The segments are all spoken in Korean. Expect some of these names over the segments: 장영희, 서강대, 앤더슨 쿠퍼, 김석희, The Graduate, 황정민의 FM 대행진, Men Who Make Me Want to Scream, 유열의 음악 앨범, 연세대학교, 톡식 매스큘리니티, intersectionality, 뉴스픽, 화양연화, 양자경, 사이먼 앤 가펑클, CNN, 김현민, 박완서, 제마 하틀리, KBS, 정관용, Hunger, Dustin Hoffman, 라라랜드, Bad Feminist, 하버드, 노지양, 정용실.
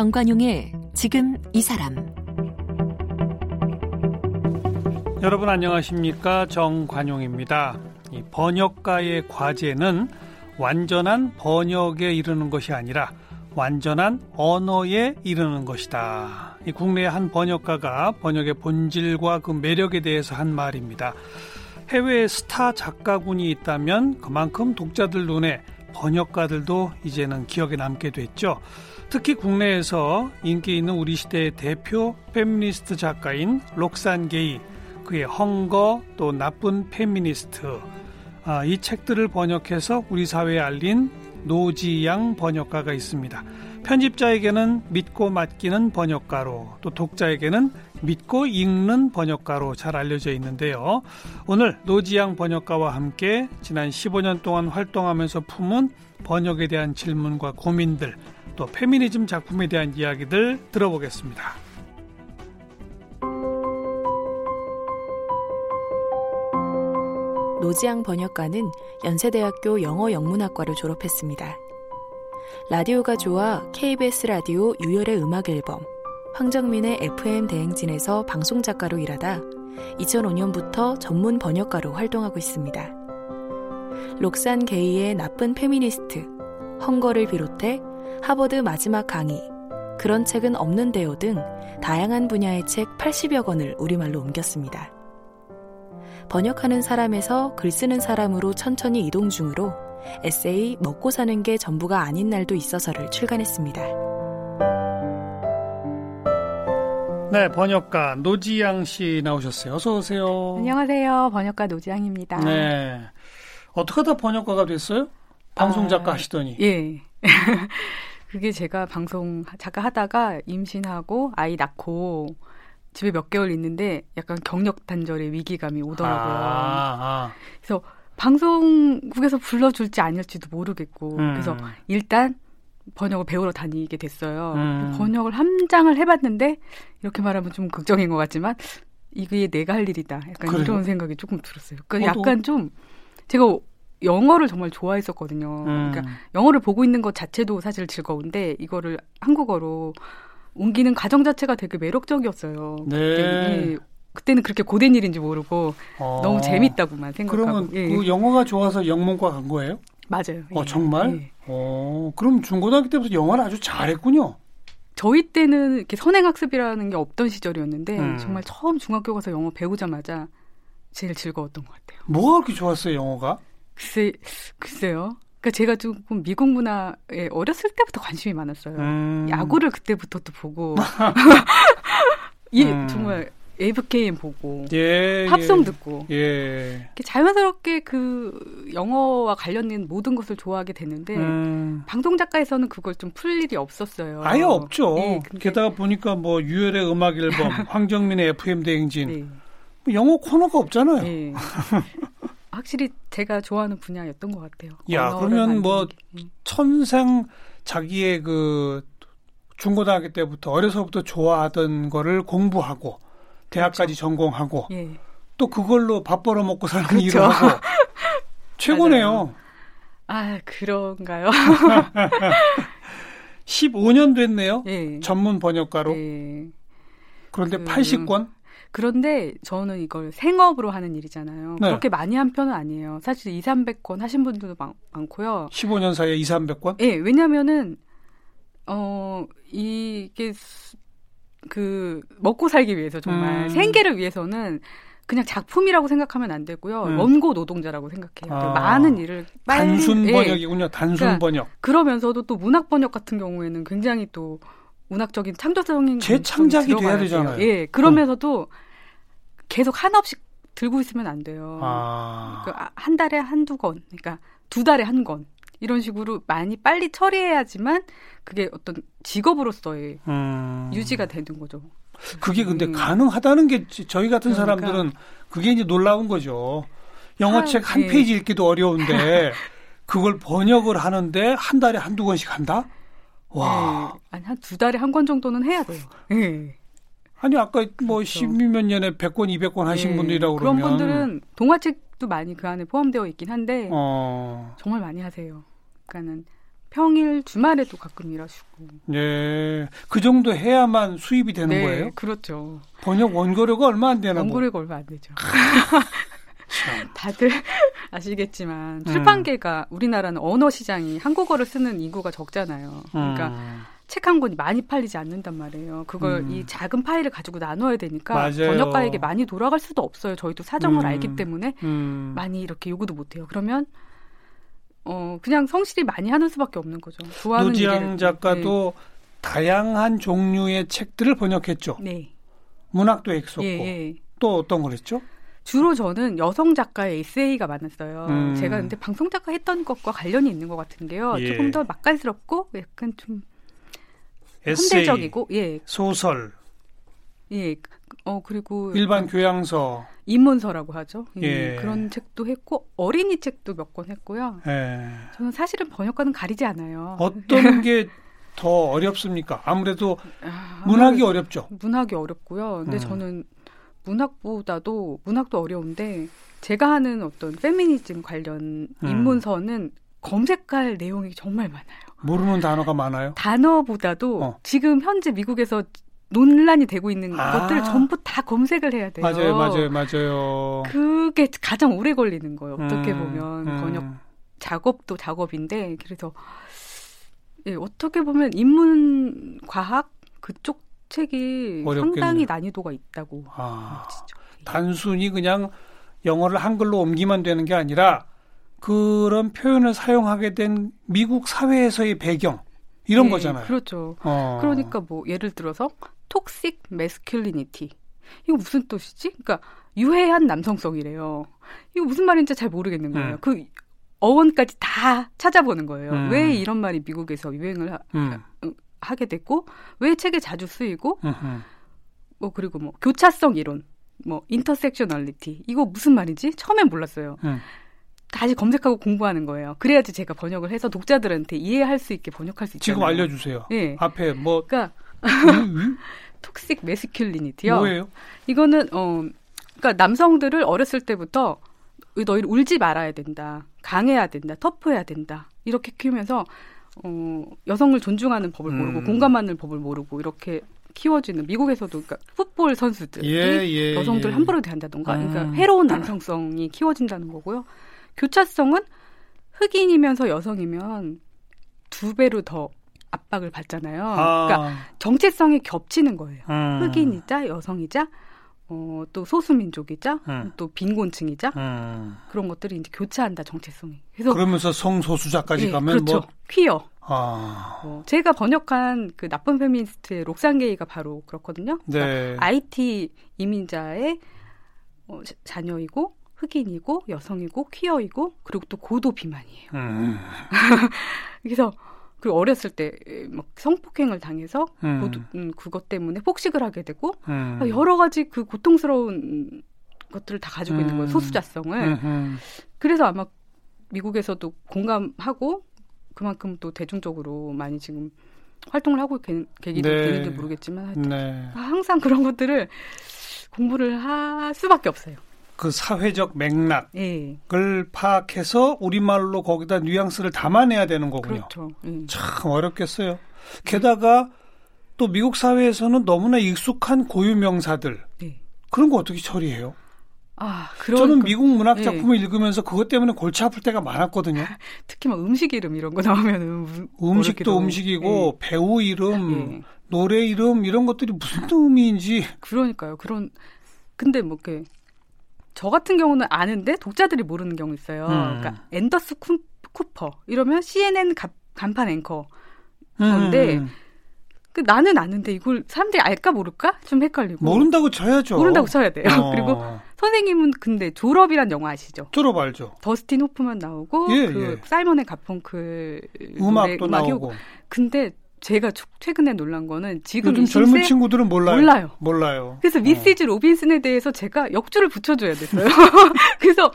정관용의 지금 이 사람. 여러분 안녕하십니까? 정관용입니다. 이 번역가의 과제는 완전한 번역에 이르는 것이 아니라 완전한 언어에 이르는 것이다. 이 국내의 한 번역가가 번역의 본질과 그 매력에 대해서 한 말입니다. 해외 스타 작가군이 있다면 그만큼 독자들 눈에 번역가들도 이제는 기억에 남게 됐죠. 특히 국내에서 인기 있는 우리 시대의 대표 페미니스트 작가인 록산 게이, 그의 헝거, 또 나쁜 페미니스트, 이 책들을 번역해서 우리 사회에 알린 노지양 번역가가 있습니다. 편집자에게는 믿고 맡기는 번역가로, 또 독자에게는 믿고 읽는 번역가로 잘 알려져 있는데요. 오늘 노지양 번역가와 함께 지난 15년 동안 활동하면서 품은 번역에 대한 질문과 고민들, 또 페미니즘 작품에 대한 이야기들 들어보겠습니다. 노지양 번역가는 연세대학교 영어영문학과를 졸업했습니다. 라디오가 좋아 KBS 라디오 유열의 음악 앨범, 황정민의 FM 대행진에서 방송작가로 일하다 2005년부터 전문 번역가로 활동하고 있습니다. 록산 게이의 나쁜 페미니스트, 헝거를 비롯해 하버드 마지막 강의, 그런 책은 없는데요 등 다양한 분야의 책 80여 권을 우리말로 옮겼습니다. 번역하는 사람에서 글 쓰는 사람으로 천천히 이동 중으로 에세이 먹고 사는 게 전부가 아닌 날도 있어서를 출간했습니다. 네, 번역가 노지양 씨 나오셨어요. 어서 오세요. 안녕하세요. 번역가 노지양입니다. 네, 어떻게 하다 번역가가 됐어요? 방송 작가 하시더니. 예. 그게 제가 방송 작가 하다가 임신하고 아이 낳고 집에 몇 개월 있는데 약간 경력 단절의 위기감이 오더라고요. 그래서 방송국에서 불러줄지 아닐지도 모르겠고, 그래서 일단 번역을 배우러 다니게 됐어요. 번역을 한 장을 해봤는데, 이렇게 말하면 좀 극적인 것 같지만 이게 내가 할 일이다, 약간 그래요? 이런 생각이 조금 들었어요. 그러니까 약간 좀 제가 영어를 정말 좋아했었거든요. 그러니까 영어를 보고 있는 것 자체도 사실 즐거운데 이거를 한국어로 옮기는 과정 자체가 되게 매력적이었어요. 네. 그때는 그렇게 고된 일인지 모르고 너무 재밌다고만 생각하고. 그러면 그 영어가 좋아서 영문과 간 거예요? 맞아요. 정말? 예. 그럼 중고등학교 때부터 영어를 아주 잘했군요. 저희 때는 이렇게 선행학습이라는 게 없던 시절이었는데 정말 처음 중학교 가서 영어 배우자마자 제일 즐거웠던 것 같아요. 뭐가 그렇게 좋았어요, 영어가? 글쎄요. 그러니까 제가 조금 미국 문화에 어렸을 때부터 관심이 많았어요. 야구를 그때부터 또 보고 정말 ABKM 보고 팝송 듣고 자연스럽게 그 영어와 관련된 모든 것을 좋아하게 되는데 방송 작가에서는 그걸 좀 풀 일이 없었어요. 아예 없죠. 게다가 보니까 뭐 유열의 음악 앨범, 황정민의 FM 대행진 뭐 영어 코너가 없잖아요. 확실히 제가 좋아하는 분야였던 것 같아요. 야, 그러면 뭐 천상 자기의 그 중고등학교 때부터 어려서부터 좋아하던 거를 공부하고 대학까지 전공하고 또 그걸로 밥 벌어 먹고 사는 일을 하고 최고네요. 아, 그런가요? 15년 됐네요. 전문 번역가로. 그런데 80권? 그런데 저는 이걸 생업으로 하는 일이잖아요. 그렇게 많이 한 편은 아니에요. 사실 2, 300권 하신 분들도 많고요. 15년 사이에 2, 300권? 예, 왜냐면은 이게 그 먹고 살기 위해서 정말 생계를 위해서는 그냥 작품이라고 생각하면 안 되고요. 원고 노동자라고 생각해요. 많은 일을 빨리. 단순 번역이군요. 단순 번역. 그러면서도 또 문학 번역 같은 경우에는 굉장히 또 문학적인 창조성인 재창작이 돼야 되잖아요. 그러면서도 계속 한없이 들고 있으면 안 돼요. 그러니까 한 달에 한두 건, 그러니까 두 달에 한 건 이런 식으로 많이 빨리 처리해야지만 그게 어떤 직업으로서의 유지가 되는 거죠. 그게 근데 가능하다는 게 저희 같은 사람들은 그게 이제 놀라운 거죠. 영어책 한 페이지 읽기도 어려운데 그걸 번역을 하는데 한 달에 한두 권씩 한다? 와. 아니, 한 두 달에 한 권 정도는 해야 돼요. 아니, 아까 뭐 십몇 년에 100권, 200권 하신 분들이라고 그런 그러면. 그런 분들은 동화책도 많이 그 안에 포함되어 있긴 한데, 정말 많이 하세요. 그러니까는 평일 주말에도 가끔 일하시고. 네. 그 정도 해야만 수입이 되는 네, 거예요? 네. 그렇죠. 번역 원고료가 얼마 안 되나? 원고료가 얼마 안 되죠. 다들 아시겠지만 출판계가 우리나라는 언어 시장이 한국어를 쓰는 인구가 적잖아요. 그러니까 책 한 권이 많이 팔리지 않는단 말이에요. 그걸 이 작은 파일을 가지고 나눠야 되니까 맞아요. 번역가에게 많이 돌아갈 수도 없어요. 저희도 사정을 알기 때문에 많이 이렇게 요구도 못해요. 그러면 그냥 성실히 많이 하는 수밖에 없는 거죠. 좋아하는 노지양 작가도 네. 다양한 종류의 책들을 번역했죠. 네. 문학도 했었고 예. 또 어떤 걸 했죠? 주로 저는 여성 작가의 에세이가 많았어요. 제가 근데 방송 작가 했던 것과 관련이 있는 것 같은 게요. 예. 조금 더 맛깔스럽고 약간 좀 에세이, 현대적이고 예. 소설. 예. 그리고 일반 교양서. 입문서라고 하죠. 예. 그런 책도 했고 어린이 책도 몇 권 했고요. 예. 저는 사실은 번역과는 가리지 않아요. 어떤 게 더 어렵습니까? 아무래도 문학이 어렵죠. 문학이 어렵고요. 근데 저는 문학도 어려운데 제가 하는 어떤 페미니즘 관련 입문서는 검색할 내용이 정말 많아요. 모르는 단어가 많아요? 단어보다도 지금 현재 미국에서 논란이 되고 있는 것들을 전부 다 검색을 해야 돼요. 맞아요. 그게 가장 오래 걸리는 거예요. 어떻게 보면 번역 작업도 작업인데 그래서 예, 어떻게 보면 인문과학 그쪽 책이 어렵겠네요. 상당히 난이도가 있다고. 단순히 그냥 영어를 한글로 옮기면 되는 게 아니라 그런 표현을 사용하게 된 미국 사회에서의 배경 이런 네, 거잖아요. 그렇죠. 그러니까 뭐 예를 들어서 톡식 매스큘리니티 이거 무슨 뜻이지? 그러니까 유해한 남성성이래요. 이거 무슨 말인지 잘 모르겠는 거예요. 그 어원까지 다 찾아보는 거예요. 왜 이런 말이 미국에서 유행을 하게 됐고 왜 책에 자주 쓰이고 뭐 그리고 뭐 교차성 이론 뭐 intersectionality 이거 무슨 말인지 처음엔 몰랐어요. 다시 검색하고 공부하는 거예요. 그래야지 제가 번역을 해서 독자들한테 이해할 수 있게 번역할 수 있잖아요. 지금 알려주세요. 예. 앞에 뭐 그러니까 톡식 매스큘리니티요. 뭐예요? 이거는 그러니까 남성들을 어렸을 때부터 너희를 울지 말아야 된다, 강해야 된다, 터프해야 된다 이렇게 키우면서 여성을 존중하는 법을 모르고 공감하는 법을 모르고 이렇게 키워지는 미국에서도 그러니까 풋볼 선수들이 여성들 함부로 대한다던가 그러니까 해로운 남성성이 키워진다는 거고요. 교차성은 흑인이면서 여성이면 두 배로 더 압박을 받잖아요. 그러니까 정체성이 겹치는 거예요. 흑인이자 여성이자 또 소수민족이자 또 빈곤층이자 그런 것들이 이제 교차한다 정체성이. 그래서 그러면서 성소수자까지 예, 가면 그렇죠. 퀴어. 제가 번역한 그 나쁜 페미니스트의 록산 게이가 바로 그렇거든요. 그러니까 네. IT 이민자의 자녀이고 흑인이고 여성이고 퀴어이고 그리고 또 고도 비만이에요. 그래서 그리고 어렸을 때 막 성폭행을 당해서 그것 때문에 폭식을 하게 되고 여러 가지 그 고통스러운 것들을 다 가지고 있는 거예요. 소수자성을. 그래서 아마 미국에서도 공감하고 그만큼 또 대중적으로 많이 지금 활동을 하고 계기도 되는지 모르겠지만 하여튼 항상 그런 것들을 공부를 할 수밖에 없어요. 그 사회적 맥락을 파악해서 우리말로 거기다 뉘앙스를 담아내야 되는 거군요. 그렇죠. 참 어렵겠어요. 게다가 또 미국 사회에서는 너무나 익숙한 고유 명사들 그런 거 어떻게 처리해요? 그러니까, 저는 미국 문학 작품을 읽으면서 그것 때문에 골치 아플 때가 많았거든요. 특히 막 음식 이름 이런 거 나오면은 음식도 음식이고 배우 이름, 노래 이름 이런 것들이 무슨 의미인지. 그러니까요. 근데 뭐 이렇게 저 같은 경우는 아는데 독자들이 모르는 경우 있어요. 그러니까 앤더슨 쿠퍼 이러면 CNN 간판 앵커 그런데 나는 아는데 이걸 사람들이 알까 모를까 좀 헷갈리고. 모른다고 쳐야죠. 모른다고 쳐야 돼요. 그리고 선생님은 근데 졸업이란 영화 아시죠? 졸업 알죠. 더스틴 호프만 나오고 사이먼 앤 가펑클 음악도 나오고. 근데 제가 최근에 놀란 거는 지금 요즘 젊은 친구들은 몰라요. 그래서 미시즈 로빈슨에 대해서 제가 역주를 붙여줘야 됐어요. 그래서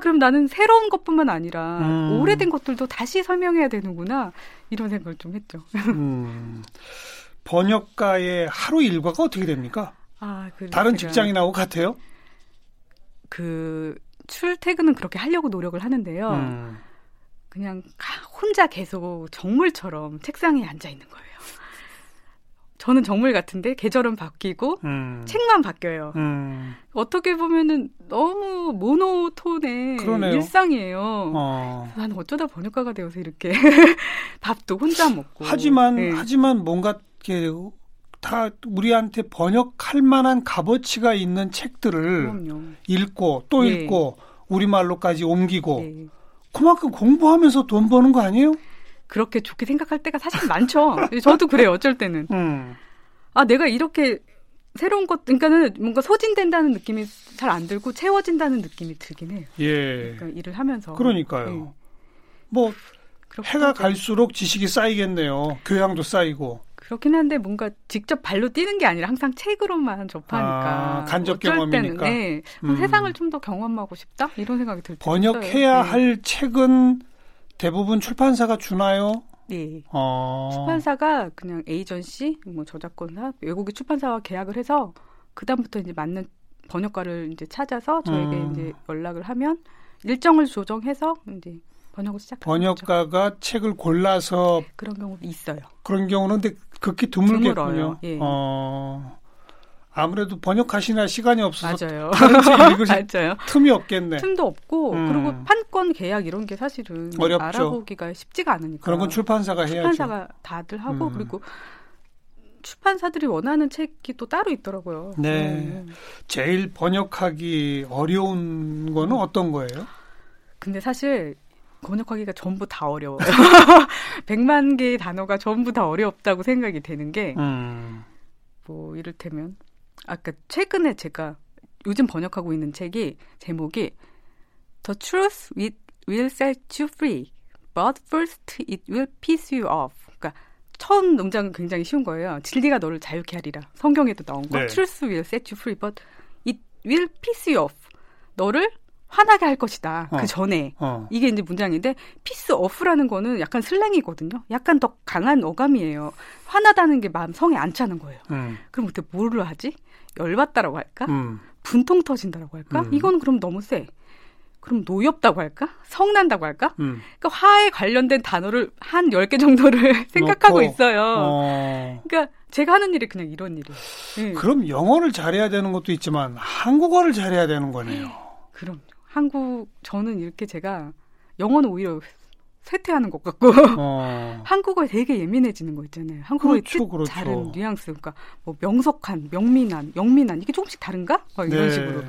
그럼 나는 새로운 것뿐만 아니라 오래된 것들도 다시 설명해야 되는구나 이런 생각을 좀 했죠. 번역가의 하루 일과가 어떻게 됩니까? 다른 직장인하고 같아요? 출퇴근은 그렇게 하려고 노력을 하는데요. 그냥 혼자 계속 정물처럼 책상에 앉아있는 거예요. 저는 정물 같은데 계절은 바뀌고 책만 바뀌어요. 어떻게 보면은 너무 모노톤의 그러네요. 일상이에요. 나는 어쩌다 번역가가 되어서 이렇게 밥도 혼자 먹고. 하지만 네. 하지만 뭔가 이렇게 다 우리한테 번역할 만한 값어치가 있는 책들을 그럼요. 읽고 또 네. 읽고 우리말로까지 옮기고 네. 그만큼 공부하면서 돈 버는 거 아니에요? 그렇게 좋게 생각할 때가 사실 많죠. 저도 그래요. 어쩔 때는. 아, 내가 이렇게 새로운 것, 그러니까는 뭔가 소진된다는 느낌이 잘 안 들고 채워진다는 느낌이 들긴 해요. 예. 그러니까 일을 하면서. 그러니까요. 네. 뭐 해가 갈수록 지식이 쌓이겠네요. 교양도 쌓이고. 그렇긴 한데 뭔가 직접 발로 뛰는 게 아니라 항상 책으로만 접하니까. 아, 간접 경험이니까. 네. 세상을 좀 더 경험하고 싶다? 이런 생각이 들 때 번역해야 네. 할 책은 대부분 출판사가 주나요? 네. 출판사가 그냥 에이전시, 뭐 저작권사, 외국의 출판사와 계약을 해서 그다음부터 이제 맞는 번역가를 이제 찾아서 저에게 이제 연락을 하면 일정을 조정해서 이제 번역을 시작하는 번역가가 거죠. 책을 골라서 그런 경우도 있어요. 그런 경우는 근데 극히 드물겠군요. 예. 아무래도 번역하시나 시간이 없어서 맞아요. 다른 책 읽으실 맞아요. 틈이 없겠네. 틈도 없고 그리고 판권 계약 이런 게 사실은 어렵죠. 알아보기가 쉽지가 않으니까. 그런 건 출판사가 해야죠. 출판사가 다들 하고 그리고 출판사들이 원하는 책이 또 따로 있더라고요. 네. 제일 번역하기 어려운 거는 어떤 거예요? 근데 사실 번역하기가 전부 다 어려워요. 100만 개의 단어가 전부 다 어렵다고 생각이 되는 게 뭐 이를테면 아까 최근에 제가 요즘 번역하고 있는 책이 제목이 The Truth Will Set You Free, But First It Will Piss You Off. 그러니까 첫 문장은 굉장히 쉬운 거예요. 진리가 너를 자유케 하리라. 성경에도 나온 거. 네. Truth Will Set You Free, But It Will Piss You Off. 너를 화나게 할 것이다. 그 전에. 이게 이제 문장인데 Piss Off라는 거는 약간 슬랭이거든요. 약간 더 강한 어감이에요. 화나다는 게 마음 성에 안 차는 거예요. 그럼 그때 뭐를 하지? 열받다라고 할까? 분통 터진다라고 할까? 이건 그럼 너무 세. 그럼 노엽다고 할까? 성난다고 할까? 그러니까 화에 관련된 단어를 한 10개 정도를 생각하고 있어요. 그러니까 제가 하는 일이 그냥 이런 일이에요. 네. 그럼 영어를 잘해야 되는 것도 있지만 한국어를 잘해야 되는 거네요. 그럼 저는 이렇게 제가 영어는 오히려 쇠퇴하는 것 같고 한국어에 되게 예민해지는 거 있잖아요. 한국어의 뜻 그렇죠. 다른 뉘앙스, 그러니까 뭐 명석한, 명민한, 영민한 이게 조금씩 다른가? 막 이런 네. 식으로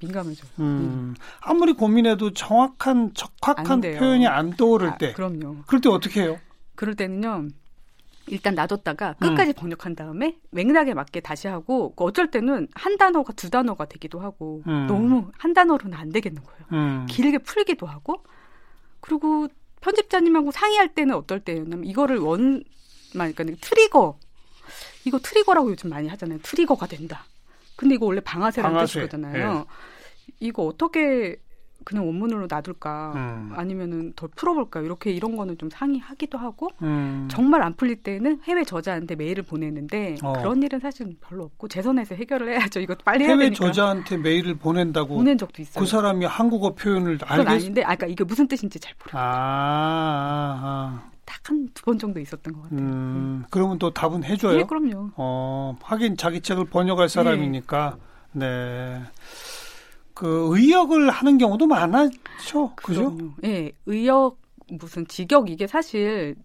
민감해져요. 아무리 고민해도 정확한, 적확한 표현이 안 떠오를 때. 그럼요. 그럴 때 어떻게 해요? 그럴 때는요. 일단 놔뒀다가 끝까지 번역한 다음에 맥락에 맞게 다시 하고 어쩔 때는 한 단어가 두 단어가 되기도 하고 너무 한 단어로는 안 되겠는 거예요. 길게 풀기도 하고 그리고 편집자님하고 상의할 때는 어떨 때였냐면 이거를 그러니까 트리거 이거 트리거라고 요즘 많이 하잖아요. 트리거가 된다. 근데 이거 원래 방아쇠라는 뜻이거든요. 예. 이거 어떻게 그냥 원문으로 놔둘까 아니면은 더 풀어볼까 이렇게 이런 거는 좀 상의하기도 하고 정말 안 풀릴 때는 해외 저자한테 메일을 보내는데 그런 일은 사실 별로 없고 제 선에서 해결을 해야죠. 이거 빨리 해야 되니까. 해외 저자한테 메일을 보낸다고 보낸 적도 있어요. 그 사람이 한국어 표현을 그건 아닌데 아까 이게 무슨 뜻인지 잘 모르겠어요. 딱 한 두 번 정도 있었던 것 같아요. 그러면 또 답은 해줘요? 네, 그럼요. 하긴 자기 책을 번역할 사람이니까 네. 그 의역을 하는 경우도 많았죠. 그죠? 예, 의역 무슨 직역 이게 사실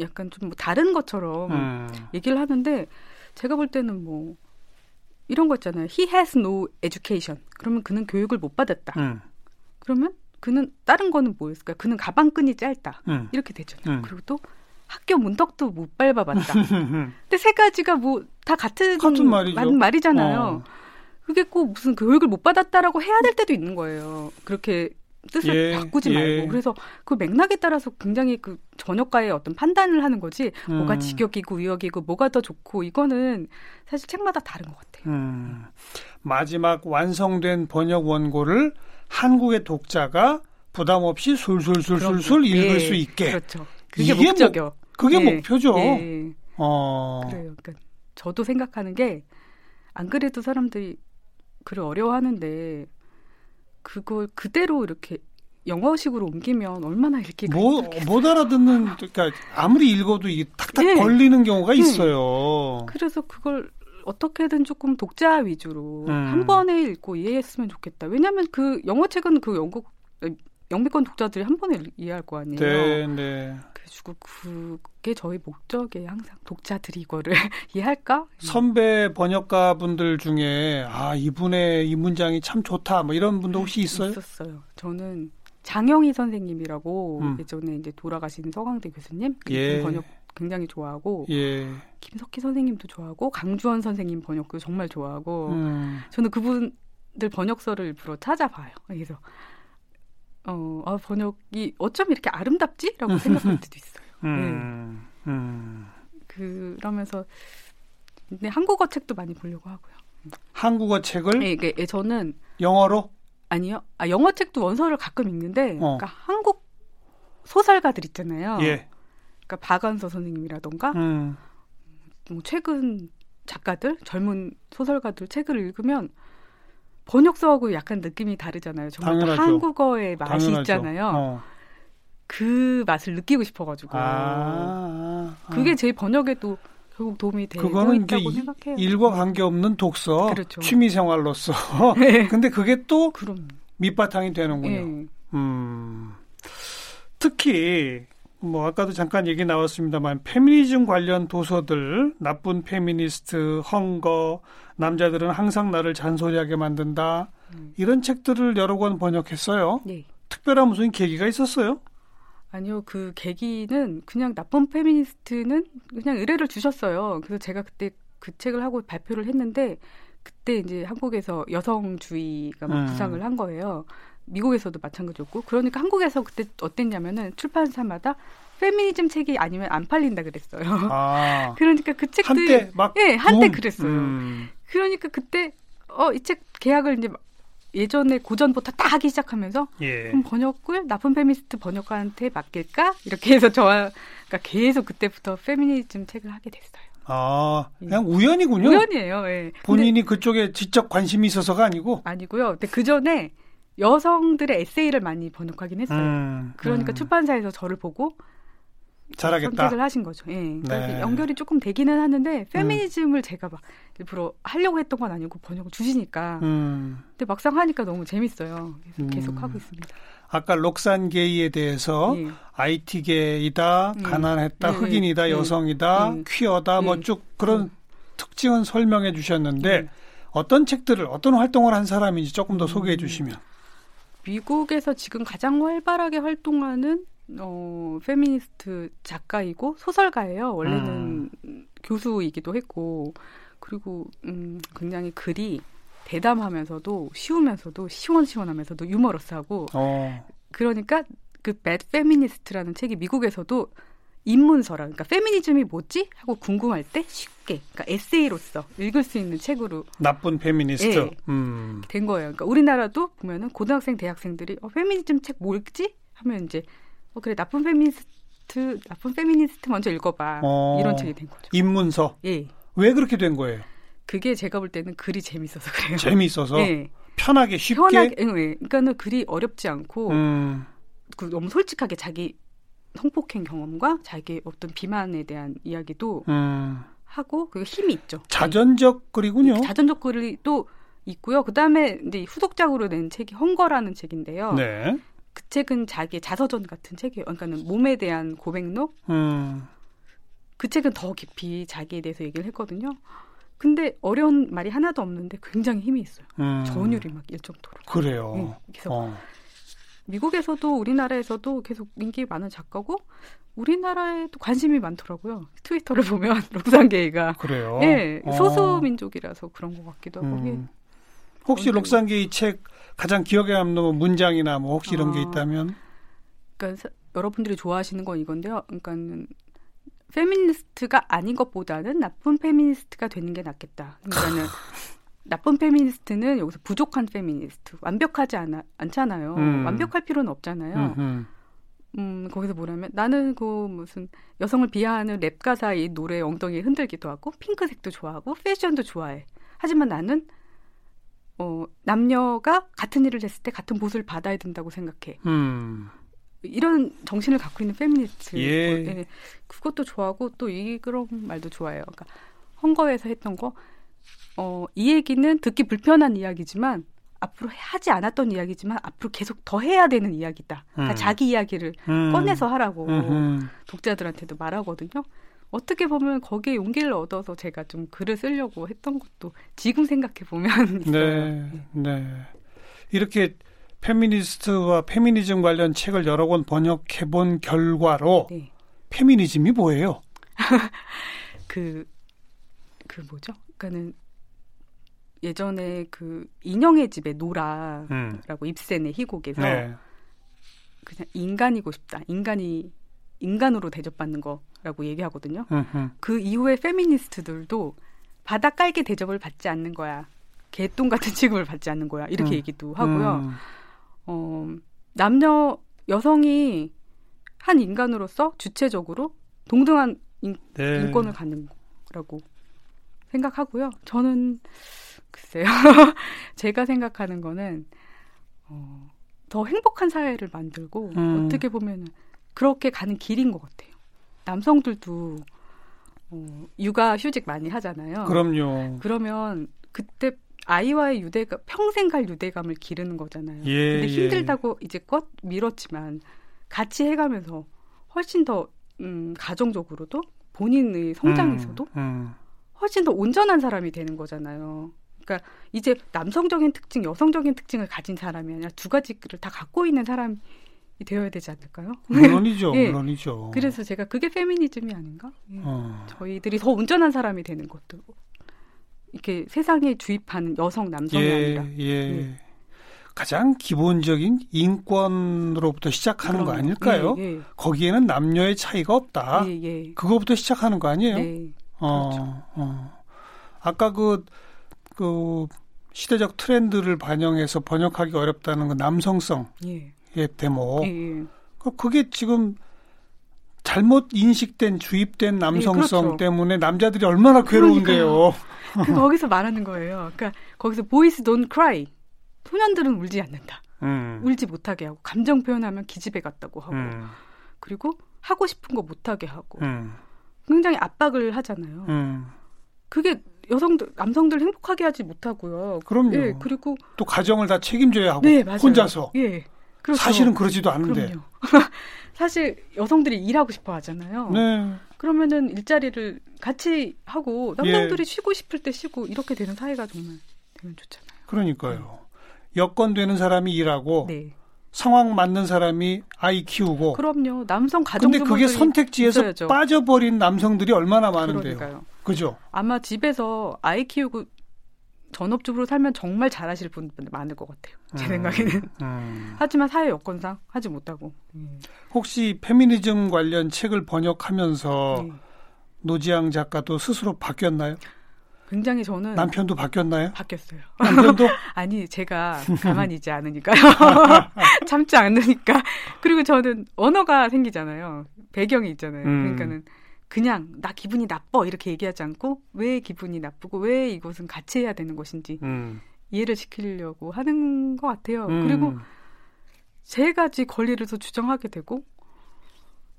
약간 좀 뭐 다른 것처럼 얘기를 하는데 제가 볼 때는 뭐 이런 거 있잖아요. He has no education. 그러면 그는 교육을 못 받았다. 그러면 그는 다른 거는 뭐였을까요? 그는 가방끈이 짧다. 이렇게 되잖아요. 그리고 또 학교 문턱도 못 밟아봤다. 근데 세 가지가 뭐 다 같은 말이잖아요. 그게 꼭 무슨 교육을 못 받았다라고 해야 될 때도 있는 거예요. 그렇게 뜻을 바꾸지 말고. 그래서 그 맥락에 따라서 굉장히 그 번역가의 어떤 판단을 하는 거지 뭐가 직역이고 의역이고 뭐가 더 좋고 이거는 사실 책마다 다른 것 같아요. 마지막 완성된 번역 원고를 한국의 독자가 부담 없이 술술술술술 읽을 수 있게. 그렇죠. 그게 목적이요. 그게 목표죠. 그래요. 그러니까 저도 생각하는 게 안 그래도 사람들이 그걸 어려워하는데 그걸 그대로 이렇게 영어식으로 옮기면 얼마나 읽기가 못 알아듣는, 그러니까 아무리 읽어도 이게 탁탁 걸리는 경우가 있어요. 그래서 그걸 어떻게든 조금 독자 위주로 한 번에 읽고 이해했으면 좋겠다. 왜냐하면 그 영어책은 그 영미권 독자들이 한 번에 이해할 거 아니에요. 네, 네. 그래가지고 그게 저희 목적이에요. 항상 독자들이 이거를 이해할까? 선배 번역가분들 중에 아 이분의 이 문장이 참 좋다 뭐 이런 분도 혹시 있어요? 있었어요. 저는 장영희 선생님이라고 예전에 이제 돌아가신 서강대 교수님 그 번역 굉장히 좋아하고 김석희 선생님도 좋아하고 강주원 선생님 번역도 정말 좋아하고 저는 그분들 번역서를 일부러 찾아봐요. 그래서 번역이 어쩜 이렇게 아름답지라고 생각할 때도 있어요. 그러면서 근데 한국어 책도 많이 보려고 하고요. 한국어 책을? 네, 저는 영어로? 아니요. 영어 책도 원서를 가끔 읽는데 그러니까 한국 소설가들 있잖아요. 그러니까 박완서 선생님이라던가 최근 작가들, 젊은 소설가들 책을 읽으면 번역서하고 약간 느낌이 다르잖아요. 정말 당연하죠. 한국어의 맛이 당연하죠. 있잖아요. 그 맛을 느끼고 싶어가지고 그게 제 번역에도 결국 도움이 되고 있다고 생각해요. 일과 관계없는 독서, 그렇죠. 취미생활로서. 근데 그게 또 밑바탕이 되는군요. 특히 뭐 아까도 잠깐 얘기 나왔습니다만 페미니즘 관련 도서들, 나쁜 페미니스트, 헝거, 남자들은 항상 나를 잔소리하게 만든다. 이런 책들을 여러 권 번역했어요. 특별한 무슨 계기가 있었어요? 아니요. 그 계기는 그냥 나쁜 페미니스트는 그냥 의뢰를 주셨어요. 그래서 제가 그때 그 책을 하고 발표를 했는데 그때 이제 한국에서 여성주의가 막 부상을 한 거예요. 미국에서도 마찬가지였고. 그러니까 한국에서 그때 어땠냐면은 출판사마다 페미니즘 책이 아니면 안 팔린다 그랬어요. 그러니까 그 책들 한때 막 한때 그랬어요. 그러니까 그때 이 책 계약을 이제 예전에 고전부터 다 하기 시작하면서 그럼 번역을 나쁜 페미니스트 번역가한테 맡길까? 이렇게 해서 저와 그러니까 계속 그때부터 페미니즘 책을 하게 됐어요. 그냥 우연이군요. 우연이에요. 본인이 근데, 그쪽에 지적 관심이 있어서가 아니고 아니고요. 근데 그 전에 여성들의 에세이를 많이 번역하긴 했어요. 그러니까 출판사에서 저를 보고 잘하겠다. 선택을 하신 거죠. 그러니까 연결이 조금 되기는 하는데 페미니즘을 제가 막 일부러 하려고 했던 건 아니고 번역을 주시니까. 근데 막상 하니까 너무 재밌어요. 그래서 계속 하고 있습니다. 아까 록산 게이에 대해서 IT계이다, 가난했다, 흑인이다, 여성이다, 퀴어다 뭐 쭉 그런 특징은 설명해 주셨는데 어떤 책들을, 어떤 활동을 한 사람인지 조금 더 소개해 주시면. 미국에서 지금 가장 활발하게 활동하는 페미니스트 작가이고 소설가예요. 원래는 교수이기도 했고 그리고 굉장히 글이 대담하면서도 쉬우면서도 시원시원하면서도 유머러스하고 그러니까 그 Bad Feminist라는 책이 미국에서도 입문서라 그러니까 페미니즘이 뭐지? 하고 궁금할 때 쉽게 그러니까 에세이로서 읽을 수 있는 책으로 나쁜 페미니스트 된 거예요. 그러니까 우리나라도 보면은 고등학생, 대학생들이 페미니즘 책 뭐지? 하면 이제 그래 나쁜 페미니스트 먼저 읽어봐 이런 책이 된 거죠. 입문서. 왜 그렇게 된 거예요? 그게 제가 볼 때는 글이 재밌어서 그래요. 재밌어서 편하게 쉽게. 그러니까는 글이 어렵지 않고 너무 솔직하게 자기 성폭행 경험과 자기 어떤 비만에 대한 이야기도 하고 그리고 힘이 있죠. 자전적 글이군요. 자전적 글이 또 있고요. 그다음에 이제 후속작으로 낸 책이 헝거라는 책인데요. 그 책은 자기의 자서전 같은 책이에요. 그러니까는 몸에 대한 고백록. 그 책은 더 깊이 자기에 대해서 얘기를 했거든요. 근데 어려운 말이 하나도 없는데 굉장히 힘이 있어요. 전율이 막 일 정도로. 그래요. 그래서 미국에서도 우리나라에서도 계속 인기 많은 작가고 우리나라에도 관심이 많더라고요. 트위터를 보면 록산 게이가 그래요. 소수 민족이라서 그런 것 같기도 하고. 혹시 록산 게이 책 가장 기억에 남는 문장이나 뭐 혹시 이런 게 있다면? 그러니까 여러분들이 좋아하시는 건 이건데요. 그러니까 페미니스트가 아닌 것보다는 나쁜 페미니스트가 되는 게 낫겠다. 그러니까는 나쁜 페미니스트는 여기서 부족한 페미니스트. 완벽하지 않잖아요. 완벽할 필요는 없잖아요. 거기서 뭐냐면 나는 그 무슨 여성을 비하하는 랩 가사의 노래 엉덩이 흔들기도 하고 핑크색도 좋아하고 패션도 좋아해. 하지만 나는 남녀가 같은 일을 했을 때 같은 보수를 받아야 된다고 생각해. 이런 정신을 갖고 있는 페미니스트. 예. 뭐, 예. 그것도 좋아하고 또 이 그런 말도 좋아해요. 그러니까 헝거에서 했던 거. 이 얘기는 듣기 불편한 이야기지만 앞으로 하지 않았던 이야기지만 앞으로 계속 더 해야 되는 이야기다. 그러니까 자기 이야기를 꺼내서 하라고 독자들한테도 말하거든요. 어떻게 보면 거기에 용기를 얻어서 제가 좀 글을 쓰려고 했던 것도 지금 생각해 보면 있어요. 네, 네. 이렇게 페미니스트와 페미니즘 관련 책을 여러 권 번역해 본 결과로 네. 페미니즘이 뭐예요? 그 뭐죠? 그러니까는 예전에 그 인형의 집에 노라라고 입센의 희곡에서 네. 그냥 인간이고 싶다. 인간이 인간으로 대접받는 거라고 얘기하거든요. 그 이후에 페미니스트들도 바다 깔개 대접을 받지 않는 거야. 개똥 같은 취급을 받지 않는 거야. 이렇게 얘기도 하고요. 여성이 한 인간으로서 주체적으로 동등한 네. 인권을 갖는 거라고 생각하고요. 저는 글쎄요. 제가 생각하는 거는 더 행복한 사회를 만들고 어떻게 보면 그렇게 가는 길인 것 같아요. 남성들도 육아 휴직 많이 하잖아요. 그럼요. 그러면 그때 아이와의 유대감, 평생 갈 유대감을 기르는 거잖아요. 예, 근데 힘들다고 이제껏 밀었지만 같이 해가면서 훨씬 더 가정적으로도 본인의 성장에서도 훨씬 더 온전한 사람이 되는 거잖아요. 그러니까 이제 남성적인 특징, 여성적인 특징을 가진 사람이 아니라 두 가지를 다 갖고 있는 사람이 되어야 되지 않을까요? 물론이죠. 예. 물론이죠. 그래서 제가 그게 페미니즘이 아닌가? 예. 저희들이 더 온전한 사람이 되는 것도 이렇게 세상에 주입하는 여성, 남성이 아니라. 예. 가장 기본적인 인권으로부터 시작하는 거 아닐까요? 예. 거기에는 남녀의 차이가 없다. 예. 그거부터 시작하는 거 아니에요? 예. 그렇죠. 아까 그 시대적 트렌드를 반영해서 번역하기 어렵다는 그 남성성의 대목. 예. 그게 지금 잘못 인식된, 주입된 남성성 그렇죠. 때문에 남자들이 얼마나 괴로운데요. 거기서 말하는 거예요. 그러니까 거기서 Boys Don't Cry. 소년들은 울지 않는다. 울지 못하게 하고 감정 표현하면 기집애 같다고 하고 그리고 하고 싶은 거 못하게 하고 굉장히 압박을 하잖아요. 그게 여성들, 남성들 행복하게 하지 못하고요. 그럼요. 예, 그리고 또 가정을 다 책임져야 하고 네, 맞아요. 혼자서. 예. 그렇죠. 사실은 그러지도 않은데. 사실 여성들이 일하고 싶어 하잖아요. 네. 그러면은 일자리를 같이 하고 남성들이 쉬고 싶을 때 쉬고 이렇게 되는 사회가 정말 되면 좋잖아요. 그러니까요. 여건되는 사람이 일하고 상황 맞는 사람이 아이 키우고. 그럼요. 남성 가정주부들이 근데 그게 선택지에서 있어야죠. 빠져버린 남성들이 얼마나 많은데요. 그러니까요. 그죠? 아마 집에서 아이 키우고 전업주부로 살면 정말 잘하실 분들 많을 것 같아요. 제 생각에는. 하지만 사회 여건상 하지 못하고. 혹시 페미니즘 관련 책을 번역하면서 노지양 작가도 스스로 바뀌었나요? 굉장히 저는. 남편도 바뀌었나요? 바뀌었어요. 남편도? 아니, 제가 가만히 있지 않으니까요. 참지 않으니까. 그리고 저는 언어가 생기잖아요. 배경이 있잖아요. 그러니까는. 그냥 나 기분이 나빠 이렇게 얘기하지 않고 왜 기분이 나쁘고 왜 이것은 같이 해야 되는 것인지 이해를 시키려고 하는 것 같아요. 그리고 세 가지 권리를 더 주장하게 되고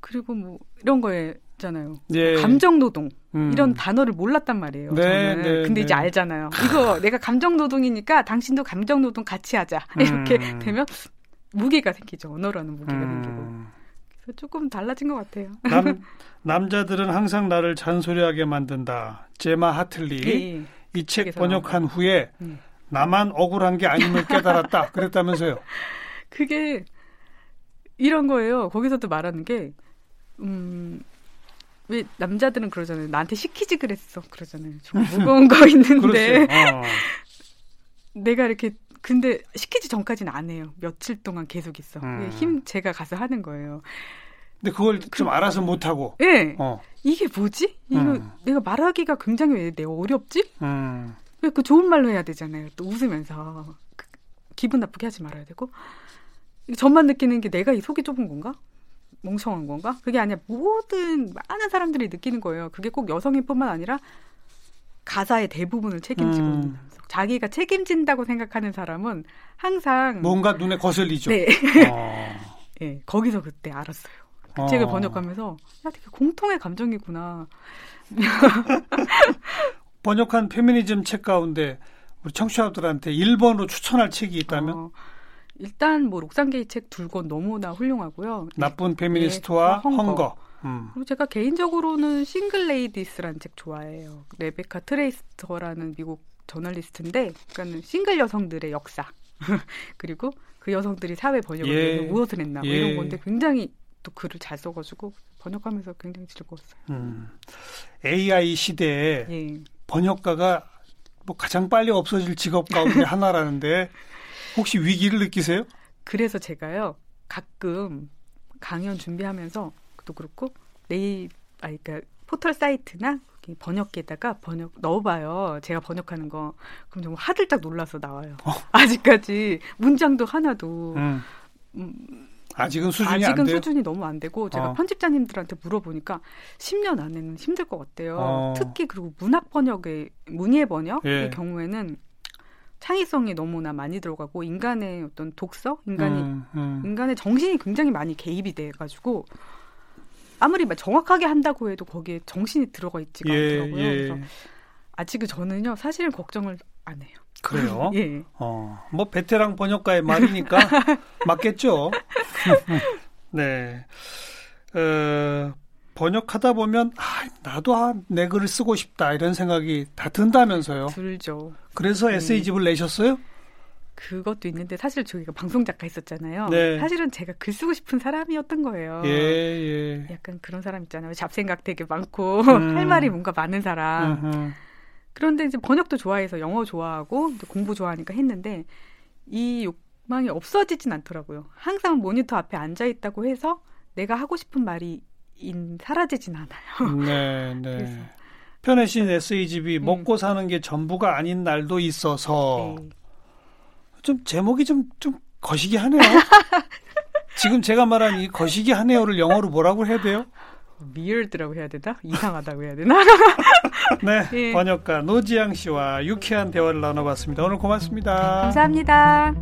그리고 뭐 이런 거잖아요. 예. 감정노동 이런 단어를 몰랐단 말이에요. 네, 저는. 네, 근데 이제 알잖아요. 이거 내가 감정노동이니까 당신도 감정노동 같이 하자. 이렇게 되면 무게가 생기죠. 언어라는 무게가 생기고. 조금 달라진 것 같아요. 남자들은 항상 나를 잔소리하게 만든다. 제마 하틀리. 이 책 번역한 후에 나만 억울한 게 아님을 깨달았다. 그랬다면서요. 그게 이런 거예요. 거기서도 말하는 게 왜 남자들은 그러잖아요. 나한테 시키지 그랬어. 그러잖아요. 좀 무거운 거 있는데 내가 이렇게 근데 시키지 전까지는 안 해요. 며칠 동안 계속 있어. 제가 가서 하는 거예요. 근데 그걸 좀 알아서 못하고. 네. 이게 뭐지? 이거 내가 말하기가 굉장히 왜 내가 어렵지? 왜 그 좋은 말로 해야 되잖아요. 또 웃으면서. 기분 나쁘게 하지 말아야 되고. 저만 느끼는 게 내가 이 속이 좁은 건가? 멍청한 건가? 그게 아니라 모든 많은 사람들이 느끼는 거예요. 그게 꼭 여성인뿐만 아니라 가사의 대부분을 책임지고 자기가 책임진다고 생각하는 사람은 항상 뭔가 눈에 거슬리죠. 네. 네, 거기서 그때 알았어요. 그 책을 번역하면서 야, 되게 공통의 감정이구나. 번역한 페미니즘 책 가운데 우리 청취자들한테 1번으로 추천할 책이 있다면? 일단 뭐 록산 게이 책 둘 권 너무나 훌륭하고요. 나쁜 페미니스트와 헝거. 그리고 제가 개인적으로는 싱글 레이디스라는 책 좋아해요. 레베카 트레이스터라는 미국 저널리스트인데, 그러니까는 싱글 여성들의 역사 그리고 그 여성들이 사회 번역을 위해서 무엇을 했나 뭐 이런 건데 굉장히 또 글을 잘 써가지고 번역하면서 굉장히 즐거웠어요. AI 시대에 번역가가 뭐 가장 빨리 없어질 직업 가운데 하나라는데 혹시 위기를 느끼세요? 그래서 제가요 가끔 강연 준비하면서 또 그렇고 그러니까 포털 사이트나 번역기에다가 번역 넣어봐요. 제가 번역하는 거. 그럼 정말 하들짝 놀라서 나와요. 아직까지 문장도 하나도. 아직은 수준이 안 돼요? 아직은 수준이 너무 안 되고 제가 편집자님들한테 물어보니까 10년 안에는 힘들 것 같대요. 특히 그리고 문학 번역의 문예 번역의 경우에는 창의성이 너무나 많이 들어가고 인간의 어떤 독서, 인간의 정신이 굉장히 많이 개입이 돼가지고 아무리 정확하게 한다고 해도 거기에 정신이 들어가 있지가 않더라고요. 그래서 아직은 저는요 사실은 걱정을 안 해요. 그래요? 뭐 베테랑 번역가의 말이니까 맞겠죠. 네. 번역하다 보면 나도 내 글을 쓰고 싶다 이런 생각이 다 든다면서요. 들죠. 그래서 에세이집을 내셨어요? 그것도 있는데 사실 저희가 방송 작가 있었잖아요. 네. 사실은 제가 글 쓰고 싶은 사람이었던 거예요. 약간 그런 사람 있잖아요. 잡생각 되게 많고 할 말이 뭔가 많은 사람. 그런데 이제 번역도 좋아해서 영어 좋아하고 공부 좋아하니까 했는데 이 욕망이 없어지진 않더라고요. 항상 모니터 앞에 앉아있다고 해서 내가 하고 싶은 말이 사라지진 않아요. 그래서 편해진 에세이집이 먹고 사는 게 전부가 아닌 날도 있어서 좀 제목이 좀 거시기하네요. 지금 제가 말한 이 거시기하네요를 영어로 뭐라고 해야 돼요? 미열드라고 해야 되나? 이상하다고 해야 되나? 네, 예. 번역가 노지양 씨와 유쾌한 대화를 나눠봤습니다. 오늘 고맙습니다. 네, 감사합니다.